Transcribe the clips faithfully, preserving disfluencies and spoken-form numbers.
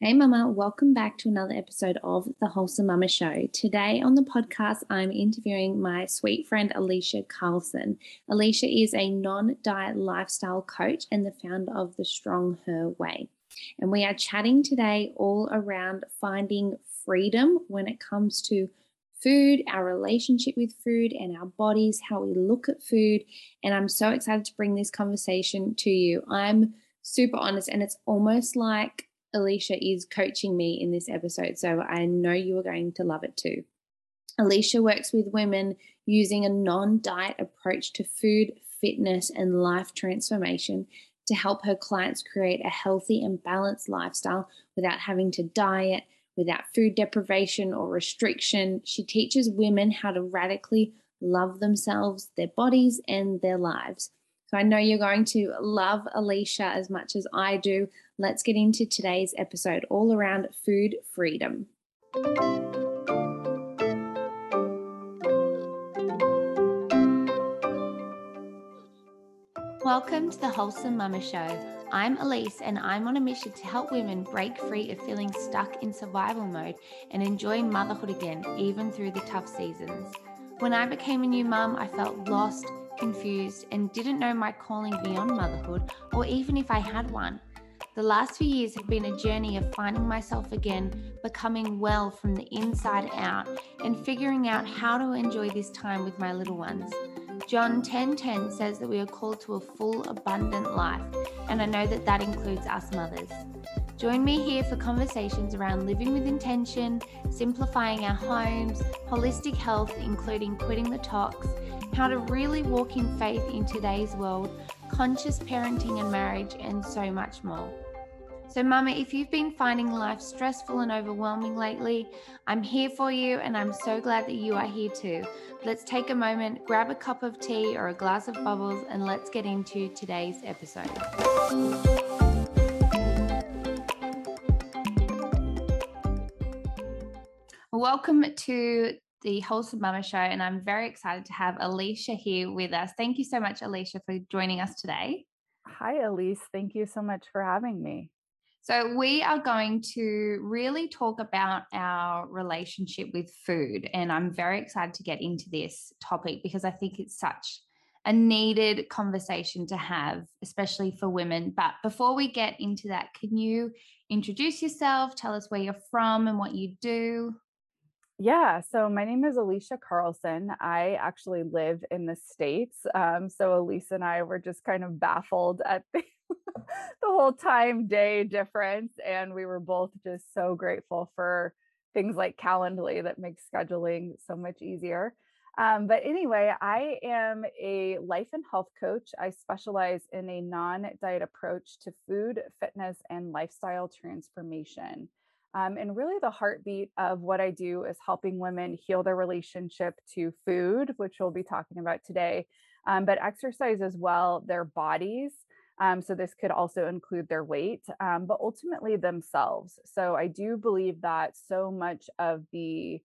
Hey Mama, welcome back to another episode of The Wholesome Mama Show. Today on the podcast, I'm interviewing my sweet friend, Alicia Carlson. Alicia is a non-diet lifestyle coach and the founder of The Strong Her Way. And we are chatting today all around finding freedom when it comes to food, our relationship with food and our bodies, how we look at food. And I'm so excited to bring this conversation to you. I'm super honest and it's almost like Alicia is coaching me in this episode, so I know you are going to love it too. Alicia works with women using a non-diet approach to food, fitness, and life transformation to help her clients create a healthy and balanced lifestyle without having to diet, without food deprivation or restriction. She teaches women how to radically love themselves, their bodies, and their lives. So I know you're going to love Alicia as much as I do. Let's get into today's episode all around food freedom. Welcome to the Wholesome Mama Show. I'm Elise and I'm on a mission to help women break free of feeling stuck in survival mode and enjoy motherhood again, even through the tough seasons. When I became a new mum, I felt lost, confused, and didn't know my calling beyond motherhood or even if I had one. The last few years have been a journey of finding myself again, becoming well from the inside out, and figuring out how to enjoy this time with my little ones. John ten ten says that we are called to a full, abundant life, and I know that that includes us mothers. Join me here for conversations around living with intention, simplifying our homes, holistic health, including quitting the tox, how to really walk in faith in today's world, conscious parenting and marriage, and so much more. So Mama, if you've been finding life stressful and overwhelming lately, I'm here for you and I'm so glad that you are here too. Let's take a moment, grab a cup of tea or a glass of bubbles, and let's get into today's episode. Welcome to the Wholesome Mama Show, and I'm very excited to have Alicia here with us. Thank you so much, Alicia, for joining us today. Hi, Elise. Thank you so much for having me. So we are going to really talk about our relationship with food, and I'm very excited to get into this topic because I think it's such a needed conversation to have, especially for women. But before we get into that, can you introduce yourself, tell us where you're from and what you do? Yeah. So my name is Alicia Carlson. I actually live in the States. Um, so Elise and I were just kind of baffled at the, the whole time day difference. And we were both just so grateful for things like Calendly that makes scheduling so much easier. Um, but anyway, I am a life and health coach. I specialize in a non-diet approach to food, fitness, and lifestyle transformation. Um, and really the heartbeat of what I do is helping women heal their relationship to food, which we'll be talking about today, um, but exercise as well, their bodies. Um, so this could also include their weight, um, but ultimately themselves. So I do believe that so much of the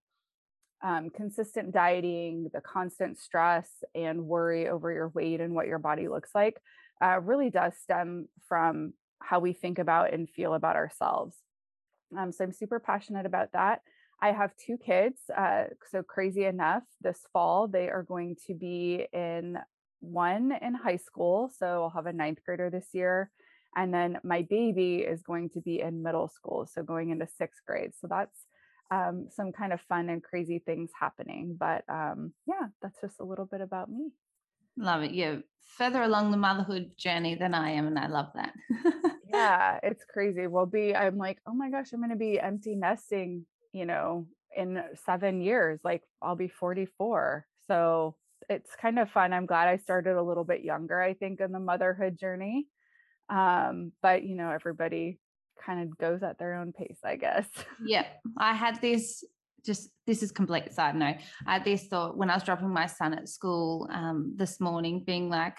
um, consistent dieting, the constant stress and worry over your weight and what your body looks like uh, really does stem from how we think about and feel about ourselves. Um, so I'm super passionate about that. I have two kids. Uh, so crazy enough, this fall, they are going to be in one in high school. So I'll have a ninth grader this year. And then my baby is going to be in middle school. So going into sixth grade. So that's um, some kind of fun and crazy things happening. But um, yeah, that's just a little bit about me. Love it. You're further along the motherhood journey than I am. And I love that. Yeah, it's crazy. We'll be, I'm like, oh my gosh, I'm going to be empty nesting, you know, in seven years, like I'll be forty-four. So it's kind of fun. I'm glad I started a little bit younger, I think, in the motherhood journey. Um, but you know, everybody kind of goes at their own pace, I guess. Yeah. I had this Just this is complete side note. I had this thought when I was dropping my son at school um, this morning, being like,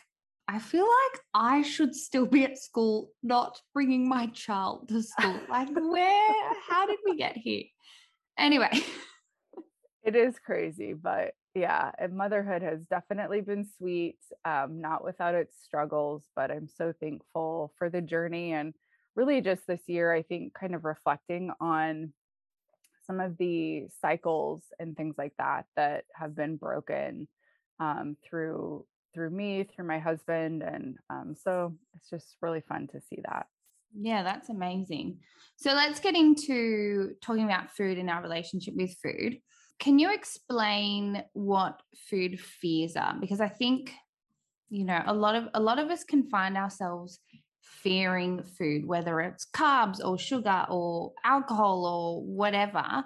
I feel like I should still be at school, not bringing my child to school. Like, where? How did we get here? Anyway, it is crazy, but yeah, motherhood has definitely been sweet, um, not without its struggles. But I'm so thankful for the journey and really just this year, I think, kind of reflecting on some of the cycles and things like that that have been broken um, through through me, through my husband. And um, so it's just really fun to see that. Yeah, that's amazing. So let's get into talking about food and our relationship with food. Can you explain what food fears are? Because I think, you know, a lot of a lot of us can find ourselves fearing food, whether it's carbs or sugar or alcohol or whatever.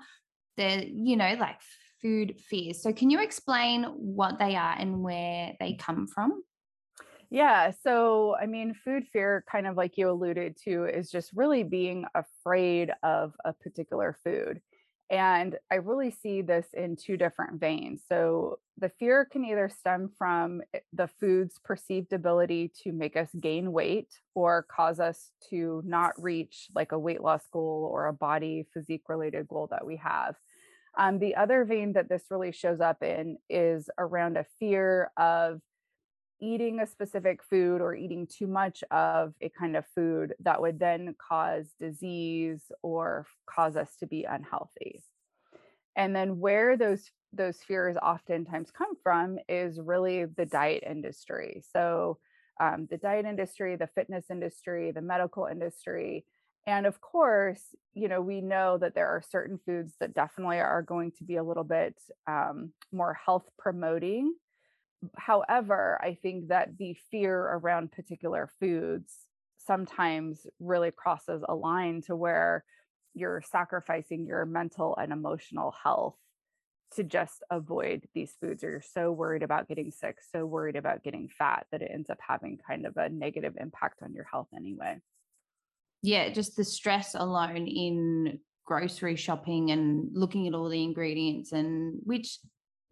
They're, you know, like food fears. So can you explain what they are and where they come from? Yeah. So, I mean, food fear, kind of like you alluded to, is just really being afraid of a particular food. And I really see this in two different veins. So the fear can either stem from the food's perceived ability to make us gain weight or cause us to not reach like a weight loss goal or a body physique related goal that we have. Um, the other vein that this really shows up in is around a fear of eating a specific food or eating too much of a kind of food that would then cause disease or cause us to be unhealthy. And then where those those fears oftentimes come from is really the diet industry. So um, the diet industry, the fitness industry, the medical industry. And of course, you know, we know that there are certain foods that definitely are going to be a little bit um, more health promoting. However, I think that the fear around particular foods sometimes really crosses a line to where you're sacrificing your mental and emotional health to just avoid these foods, or you're so worried about getting sick, so worried about getting fat that it ends up having kind of a negative impact on your health anyway. Yeah, just the stress alone in grocery shopping and looking at all the ingredients, and which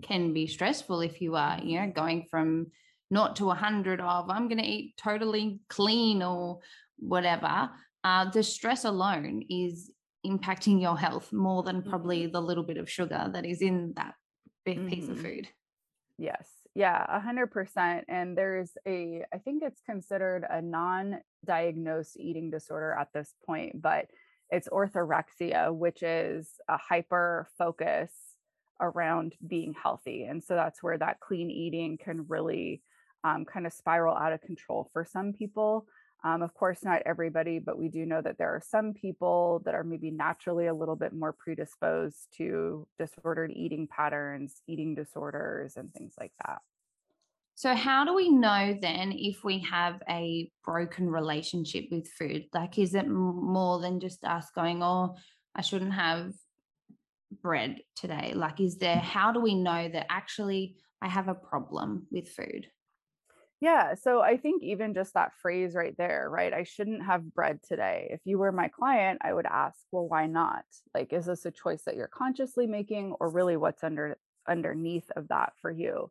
can be stressful if you are, you know, going from naught to a hundred of I'm going to eat totally clean or whatever. Uh, the stress alone is impacting your health more than probably the little bit of sugar that is in that big mm-hmm. piece of food. Yes. Yeah. A hundred percent. And there's a, I think it's considered a non-diagnosed eating disorder at this point, but it's orthorexia, which is a hyper focus around being healthy. And so that's where that clean eating can really um, kind of spiral out of control for some people. Um, of course, not everybody, but we do know that there are some people that are maybe naturally a little bit more predisposed to disordered eating patterns, eating disorders, and things like that. So how do we know then if we have a broken relationship with food? Like, is it more than just us going, oh, I shouldn't have bread today? Like, is there, how do we know that actually I have a problem with food? Yeah. So I think even just that phrase right there, right? I shouldn't have bread today. If you were my client, I would ask, well, why not? Like, is this a choice that you're consciously making, or really what's under underneath of that for you?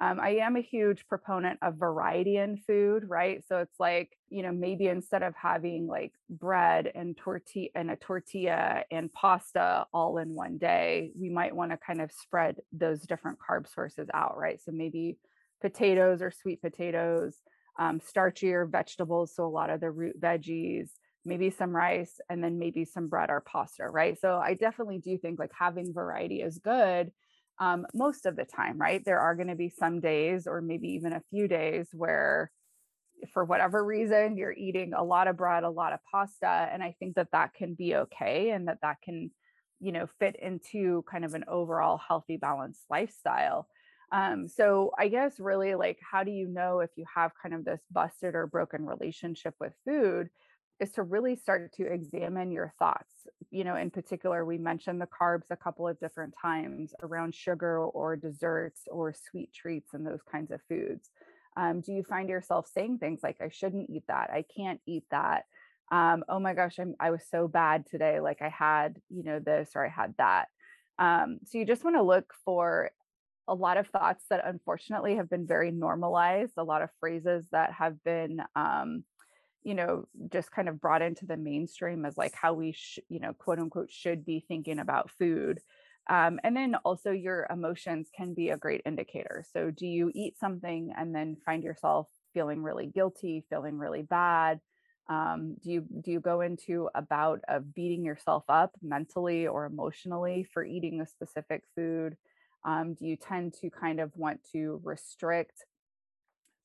Um, I am a huge proponent of variety in food, right? So it's like, you know, maybe instead of having like bread and tortilla and a tortilla and pasta all in one day, we might want to kind of spread those different carb sources out, right? So maybe potatoes or sweet potatoes, um, starchier vegetables. So a lot of the root veggies, maybe some rice, and then maybe some bread or pasta, right? So I definitely do think like having variety is good. Um, most of the time, right? There are going to be some days, or maybe even a few days, where for whatever reason, you're eating a lot of bread, a lot of pasta. And I think that that can be okay. And that that can, you know, fit into kind of an overall healthy, balanced lifestyle. Um, so I guess really like, how do you know if you have kind of this busted or broken relationship with food is to really start to examine your thoughts. You know, in particular, we mentioned the carbs a couple of different times around sugar or desserts or sweet treats and those kinds of foods. Um, do you find yourself saying things like, I shouldn't eat that, I can't eat that, um, oh my gosh, I'm, I was so bad today, like I had, you know, this or I had that. Um, so you just want to look for a lot of thoughts that unfortunately have been very normalized, a lot of phrases that have been um, you know, just kind of brought into the mainstream as like how we, sh- you know, quote unquote, should be thinking about food. Um, and then also your emotions can be a great indicator. So do you eat something and then find yourself feeling really guilty, feeling really bad, Um, do you do you go into a bout of beating yourself up mentally or emotionally for eating a specific food? Um, do you tend to kind of want to restrict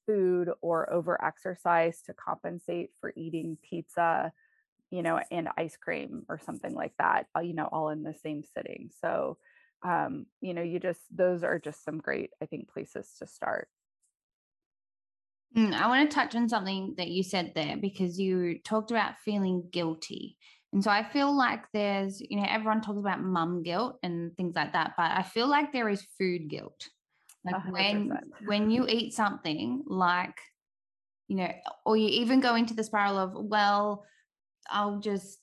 food or over-exercise to compensate for eating pizza, you know, and ice cream or something like that, you know, all in the same sitting? So, um, you know, you just, those are just some great, I think, places to start. I want to touch on something that you said there, because you talked about feeling guilty. And so I feel like there's, you know, everyone talks about mum guilt and things like that, but I feel like there is food guilt. Like one hundred percent. when when you eat something, like, you know, or you even go into the spiral of, well, I'll just,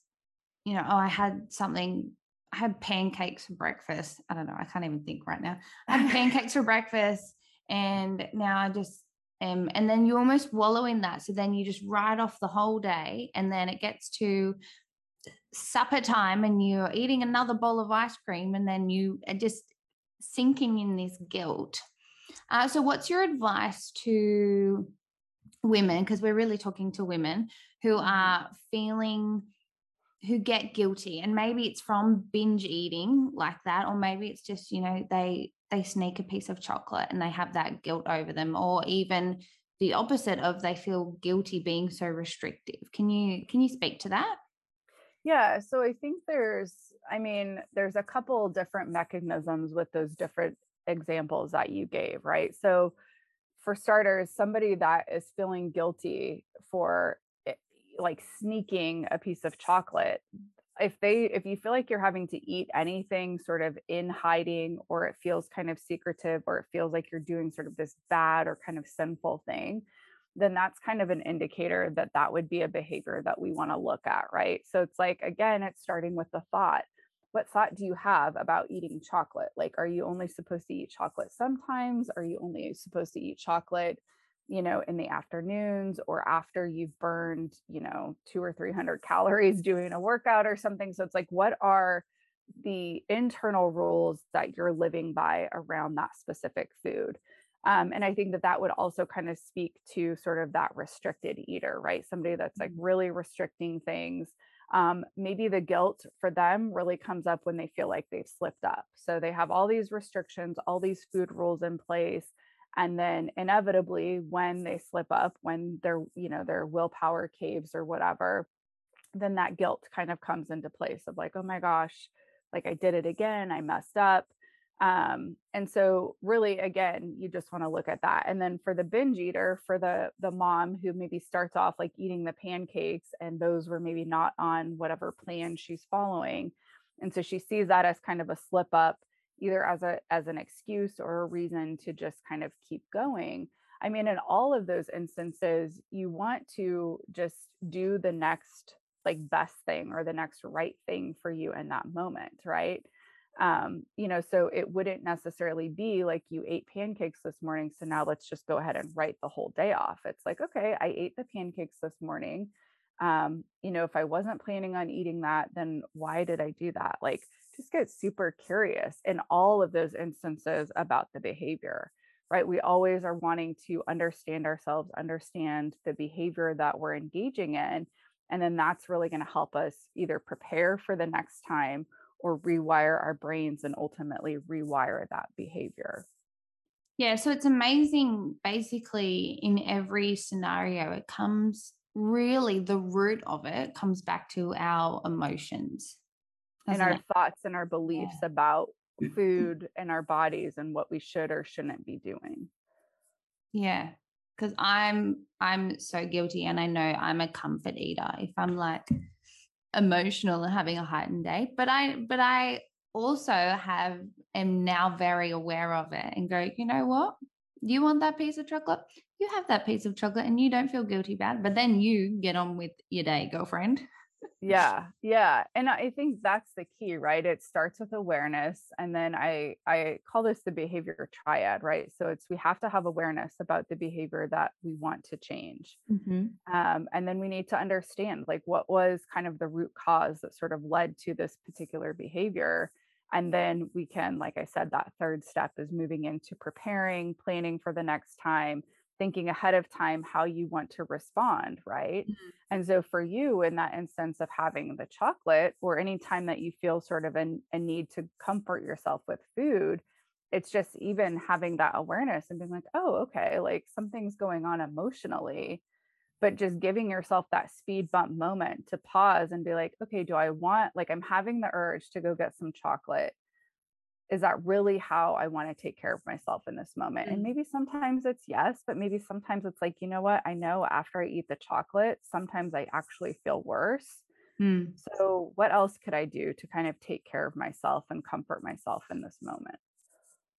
you know, oh, I had something, I had pancakes for breakfast. I don't know. I can't even think right now. I had pancakes for breakfast, and now I just, Um, and then you almost wallow in that. So then you just ride off the whole day, and then it gets to supper time and you're eating another bowl of ice cream, and then you are just sinking in this guilt. Uh, so what's your advice to women? Because we're really talking to women who are feeling, who get guilty, and maybe it's from binge eating like that, or maybe it's just, you know, they they sneak a piece of chocolate and they have that guilt over them, or even the opposite of, they feel guilty being so restrictive. Can you, can you speak to that? Yeah. So I think there's, I mean, there's a couple different mechanisms with those different examples that you gave, right? So for starters, somebody that is feeling guilty for it, like sneaking a piece of chocolate, if they, if you feel like you're having to eat anything sort of in hiding, or it feels kind of secretive, or it feels like you're doing sort of this bad or kind of sinful thing, then that's kind of an indicator that that would be a behavior that we want to look at, right? So it's like, again, it's starting with the thought. What thought do you have about eating chocolate? Like, are you only supposed to eat chocolate sometimes? Are you only supposed to eat chocolate, you know, in the afternoons, or after you've burned, you know, two or three hundred calories doing a workout or something? So it's like, what are the internal rules that you're living by around that specific food? Um, and I think that that would also kind of speak to sort of that restricted eater, right? Somebody that's like really restricting things. Um, maybe the guilt for them really comes up when they feel like they've slipped up. So they have all these restrictions, all these food rules in place. And then inevitably, when they slip up, when their, you know, their willpower caves or whatever, then that guilt kind of comes into place of like, oh my gosh, like I did it again, I messed up. Um, and so really, again, you just want to look at that. And then for the binge eater, for the the mom who maybe starts off like eating the pancakes, and those were maybe not on whatever plan she's following. And so she sees that as kind of a slip up, either as a as an excuse or a reason to just kind of keep going. I mean, in all of those instances, you want to just do the next like best thing or the next right thing for you in that moment, right? Um, you know, so it wouldn't necessarily be like you ate pancakes this morning, so now let's just go ahead and write the whole day off. It's like, okay, I ate the pancakes this morning. Um, you know, if I wasn't planning on eating that, then why did I do that? Like, just get super curious in all of those instances about the behavior, right? We always are wanting to understand ourselves, understand the behavior that we're engaging in. And then that's really going to help us either prepare for the next time or rewire our brains and ultimately rewire that behavior. Yeah. So it's amazing. Basically, in every scenario, it comes really, the root of it comes back to our emotions. And our thoughts and our beliefs yeah. about food and our bodies and what we should or shouldn't be doing. Yeah. Cause I'm, I'm so guilty, and I know I'm a comfort eater if I'm like emotional and having a heightened day, but I, but I also have, am now very aware of it and go, you know what? You want that piece of chocolate? You have that piece of chocolate and you don't feel guilty about it, but then you get on with your day, girlfriend. Yeah. Yeah. And I think that's the key, right? It starts with awareness. And then I, I call this the behavior triad, right? So it's, we have to have awareness about the behavior that we want to change. Mm-hmm. Um, and then we need to understand like what was kind of the root cause that sort of led to this particular behavior. And then we can, like I said, that third step is moving into preparing, planning for the next time, thinking ahead of time how you want to respond, right? Mm-hmm. And so for you, in that instance of having the chocolate, or any time that you feel sort of an, a need to comfort yourself with food, it's just even having that awareness and being like, oh, okay, like something's going on emotionally, but just giving yourself that speed bump moment to pause and be like, okay, do I want, like, I'm having the urge to go get some chocolate. Is that really how I want to take care of myself in this moment? Mm-hmm. And maybe sometimes it's yes, but maybe sometimes it's like, you know what? I know after I eat the chocolate, sometimes I actually feel worse. Mm-hmm. So what else could I do to kind of take care of myself and comfort myself in this moment?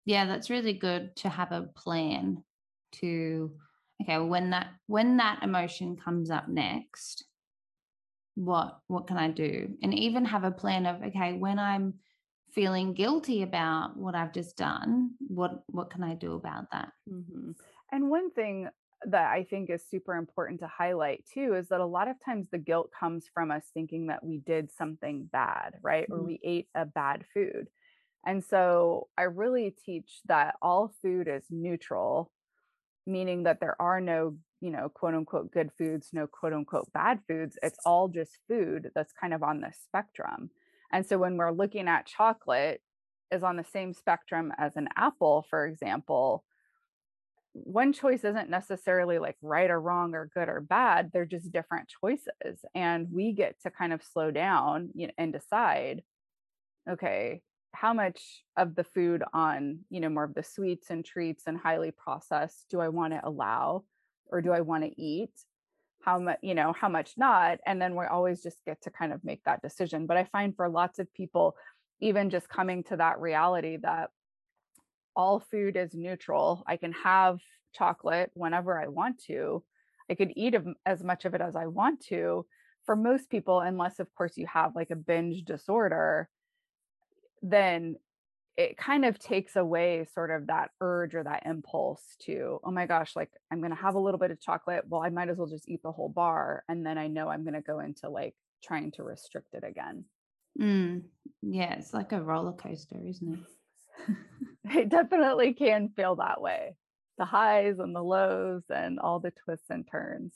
Yeah, that's really good to have a plan to, okay, when that, when that emotion comes up next, what, what can I do? And even have a plan of, okay, when I'm feeling guilty about what I've just done, what, what can I do about that? Mm-hmm. And one thing that I think is super important to highlight too, is that a lot of times the guilt comes from us thinking that we did something bad, right? Mm-hmm. Or we ate a bad food. And so I really teach that all food is neutral, meaning that there are no, you know, quote unquote good foods, no quote unquote bad foods. It's all just food that's kind of on the spectrum. And so when we're looking at chocolate is on the same spectrum as an apple, for example, one choice isn't necessarily like right or wrong or good or bad. They're just different choices. And we get to kind of slow down, you know, and decide, okay, how much of the food on, you know, more of the sweets and treats and highly processed do I want to allow, or do I want to eat? How much, you know, how much not? And then we always just get to kind of make that decision. But I find for lots of people, even just coming to that reality that all food is neutral, I can have chocolate whenever I want to, I could eat as much of it as I want to. For most people, unless of course you have like a binge disorder, then it kind of takes away sort of that urge or that impulse to, oh my gosh, like I'm going to have a little bit of chocolate. Well, I might as well just eat the whole bar. And then I know I'm going to go into like trying to restrict it again. Mm. Yeah. It's like a roller coaster, isn't it? It definitely can feel that way. The highs and the lows and all the twists and turns.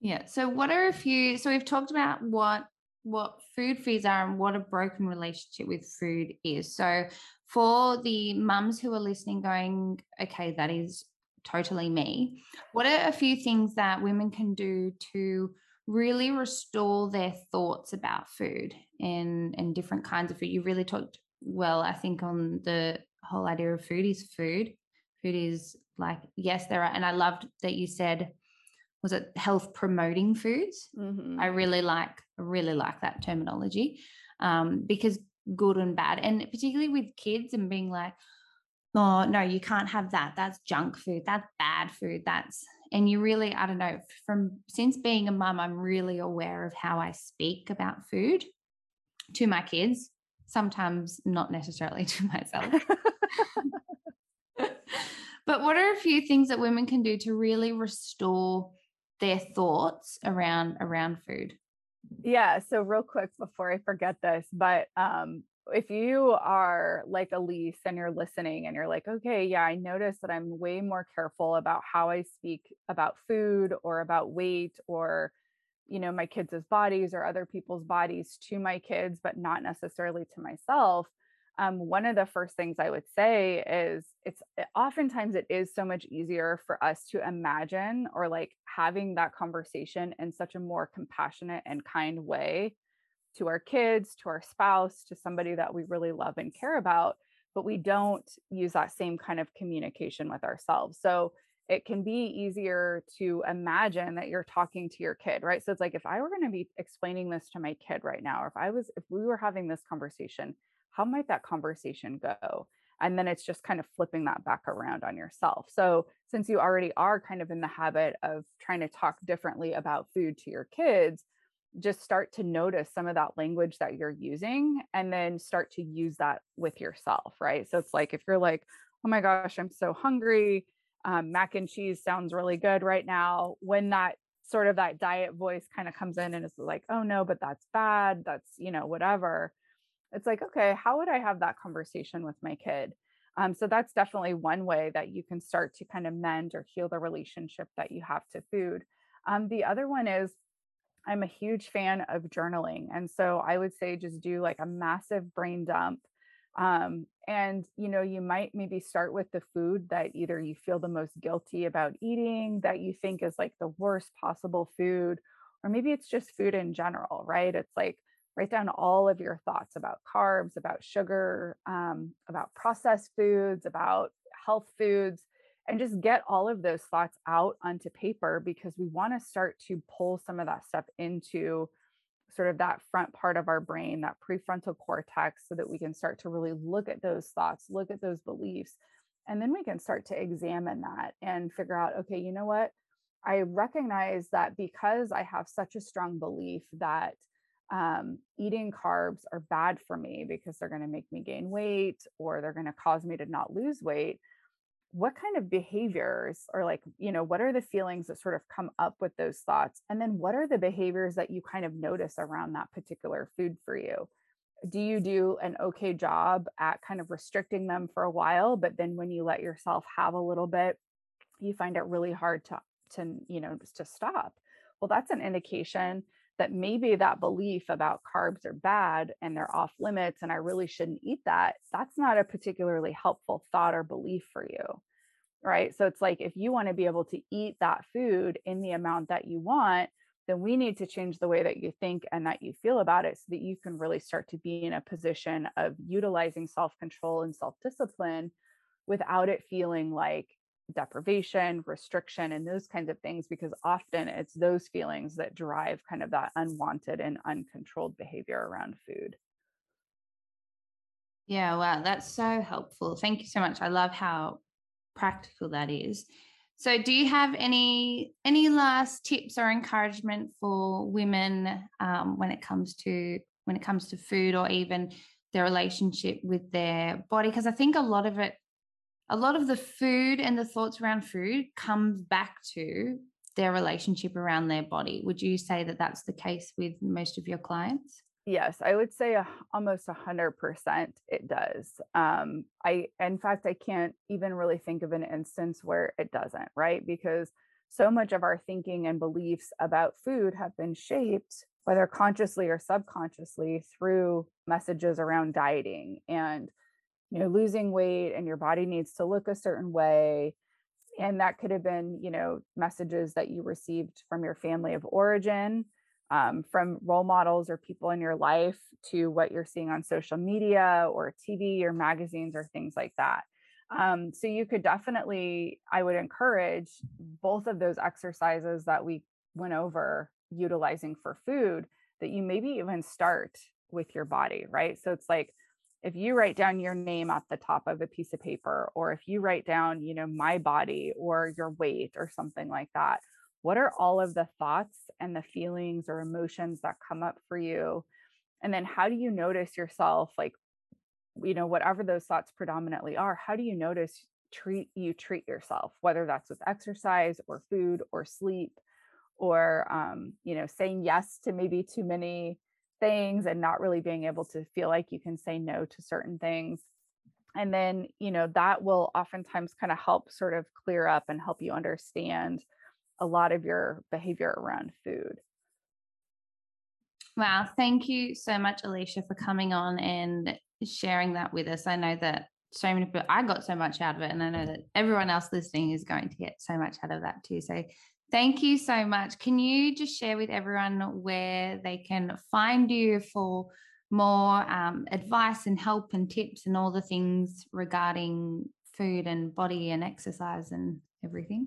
Yeah. So what are a few, so we've talked about what what food fears are and what a broken relationship with food is. So for the mums who are listening going, okay, that is totally me, what are a few things that women can do to really restore their thoughts about food and, and different kinds of food? You really talked well, I think, on the whole idea of food is food. Food is like, yes, there are. And I loved that you said, was it health promoting foods? Mm-hmm. I really like, really like that terminology, um, because good and bad, and particularly with kids and being like, oh no, you can't have that. That's junk food. That's bad food. That's, and you really, I don't know, from since being a mum, I'm really aware of how I speak about food to my kids, sometimes not necessarily to myself. But what are a few things that women can do to really restore their thoughts around around food? Yeah, so real quick before I forget this, but um, if you are like Elise and you're listening and you're like, okay, yeah, I notice that I'm way more careful about how I speak about food or about weight or, you know, my kids' bodies or other people's bodies to my kids, but not necessarily to myself. Um, one of the first things I would say is it's oftentimes it is so much easier for us to imagine or like having that conversation in such a more compassionate and kind way to our kids, to our spouse, to somebody that we really love and care about, but we don't use that same kind of communication with ourselves. So it can be easier to imagine that you're talking to your kid, right? So it's like, if I were going to be explaining this to my kid right now, or if I was, if we were having this conversation, how might that conversation go? And then it's just kind of flipping that back around on yourself. So since you already are kind of in the habit of trying to talk differently about food to your kids, just start to notice some of that language that you're using and then start to use that with yourself, right? So it's like, if you're like, oh my gosh, I'm so hungry. Um, mac and cheese sounds really good right now. When that sort of that diet voice kind of comes in and it's like, oh no, but that's bad. That's, you know, whatever. It's like, okay, how would I have that conversation with my kid? Um, so that's definitely one way that you can start to kind of mend or heal the relationship that you have to food. Um, the other one is, I'm a huge fan of journaling. And so I would say just do like a massive brain dump. Um, and, you know, you might maybe start with the food that either you feel the most guilty about eating, that you think is like the worst possible food, or maybe it's just food in general, right? It's like, write down all of your thoughts about carbs, about sugar, um, about processed foods, about health foods, and just get all of those thoughts out onto paper, because we want to start to pull some of that stuff into sort of that front part of our brain, that prefrontal cortex, so that we can start to really look at those thoughts, look at those beliefs, and then we can start to examine that and figure out, okay, you know what? I recognize that because I have such a strong belief that Um, eating carbs are bad for me because they're going to make me gain weight, or they're going to cause me to not lose weight. What kind of behaviors are like, you know, what are the feelings that sort of come up with those thoughts? And then what are the behaviors that you kind of notice around that particular food for you? Do you do an okay job at kind of restricting them for a while, but then when you let yourself have a little bit, you find it really hard to, to, you know, to stop? Well, that's an indication that maybe that belief about carbs are bad and they're off limits and I really shouldn't eat that, that's not a particularly helpful thought or belief for you, right? So it's like, if you want to be able to eat that food in the amount that you want, then we need to change the way that you think and that you feel about it so that you can really start to be in a position of utilizing self-control and self-discipline without it feeling like deprivation, restriction, and those kinds of things, because often it's those feelings that drive kind of that unwanted and uncontrolled behavior around food. Yeah, wow, that's so helpful. Thank you so much. I love how practical that is. So do you have any any last tips or encouragement for women um, when it comes to when it comes to food, or even their relationship with their body? Because I think a lot of it A lot of the food and the thoughts around food comes back to their relationship around their body. Would you say that that's the case with most of your clients? Yes, I would say a, almost one hundred percent it does. Um, I, in fact, I can't even really think of an instance where it doesn't, right? Because so much of our thinking and beliefs about food have been shaped, whether consciously or subconsciously, through messages around dieting and you know, losing weight and your body needs to look a certain way. And that could have been, you know, messages that you received from your family of origin, um, from role models or people in your life, to what you're seeing on social media or T V or magazines or things like that. Um, so you could definitely, I would encourage both of those exercises that we went over utilizing for food, that you maybe even start with your body, right? So it's like, if you write down your name at the top of a piece of paper, or if you write down, you know, my body or your weight or something like that, what are all of the thoughts and the feelings or emotions that come up for you? And then how do you notice yourself, like, you know, whatever those thoughts predominantly are, how do you notice treat you treat yourself, whether that's with exercise or food or sleep, or, um, you know, saying yes to maybe too many things and not really being able to feel like you can say no to certain things. And then, you know, that will oftentimes kind of help sort of clear up and help you understand a lot of your behavior around food. Wow. Thank you so much, Alicia, for coming on and sharing that with us. I know that so many people, I got so much out of it, and I know that everyone else listening is going to get so much out of that too. So thank you so much. Can you just share with everyone where they can find you for more um, advice and help and tips and all the things regarding food and body and exercise and everything?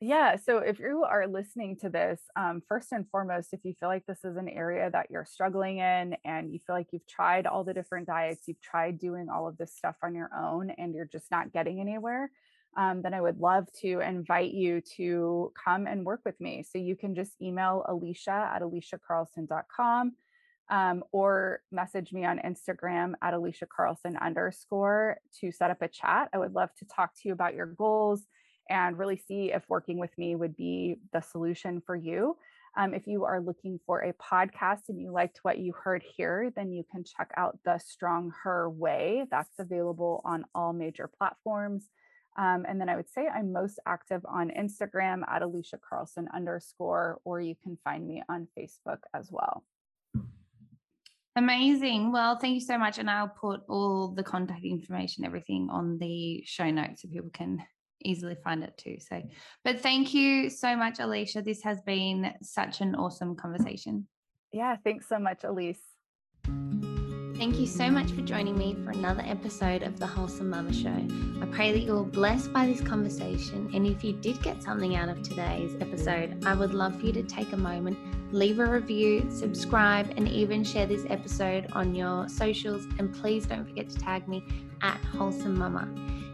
Yeah. So if you are listening to this, um, first and foremost, if you feel like this is an area that you're struggling in and you feel like you've tried all the different diets, you've tried doing all of this stuff on your own and you're just not getting anywhere, Um, then I would love to invite you to come and work with me. So you can just email Alicia at alicia carlson dot com um, or message me on Instagram at aliciacarlson underscore to set up a chat. I would love to talk to you about your goals and really see if working with me would be the solution for you. Um, if you are looking for a podcast and you liked what you heard here, then you can check out The Strong Her Way. That's available on all major platforms. Um, and then I would say I'm most active on Instagram at Alicia Carlson underscore, or you can find me on Facebook as well. Amazing. Well, thank you so much. And I'll put all the contact information, everything on the show notes so people can easily find it too. So, but thank you so much, Alicia. This has been such an awesome conversation. Yeah. Thanks so much, Elise. Thank you so much for joining me for another episode of The Wholesome Mama Show. I pray that you're blessed by this conversation. And if you did get something out of today's episode, I would love for you to take a moment, leave a review, subscribe, and even share this episode on your socials. And please don't forget to tag me at Wholesome Mama.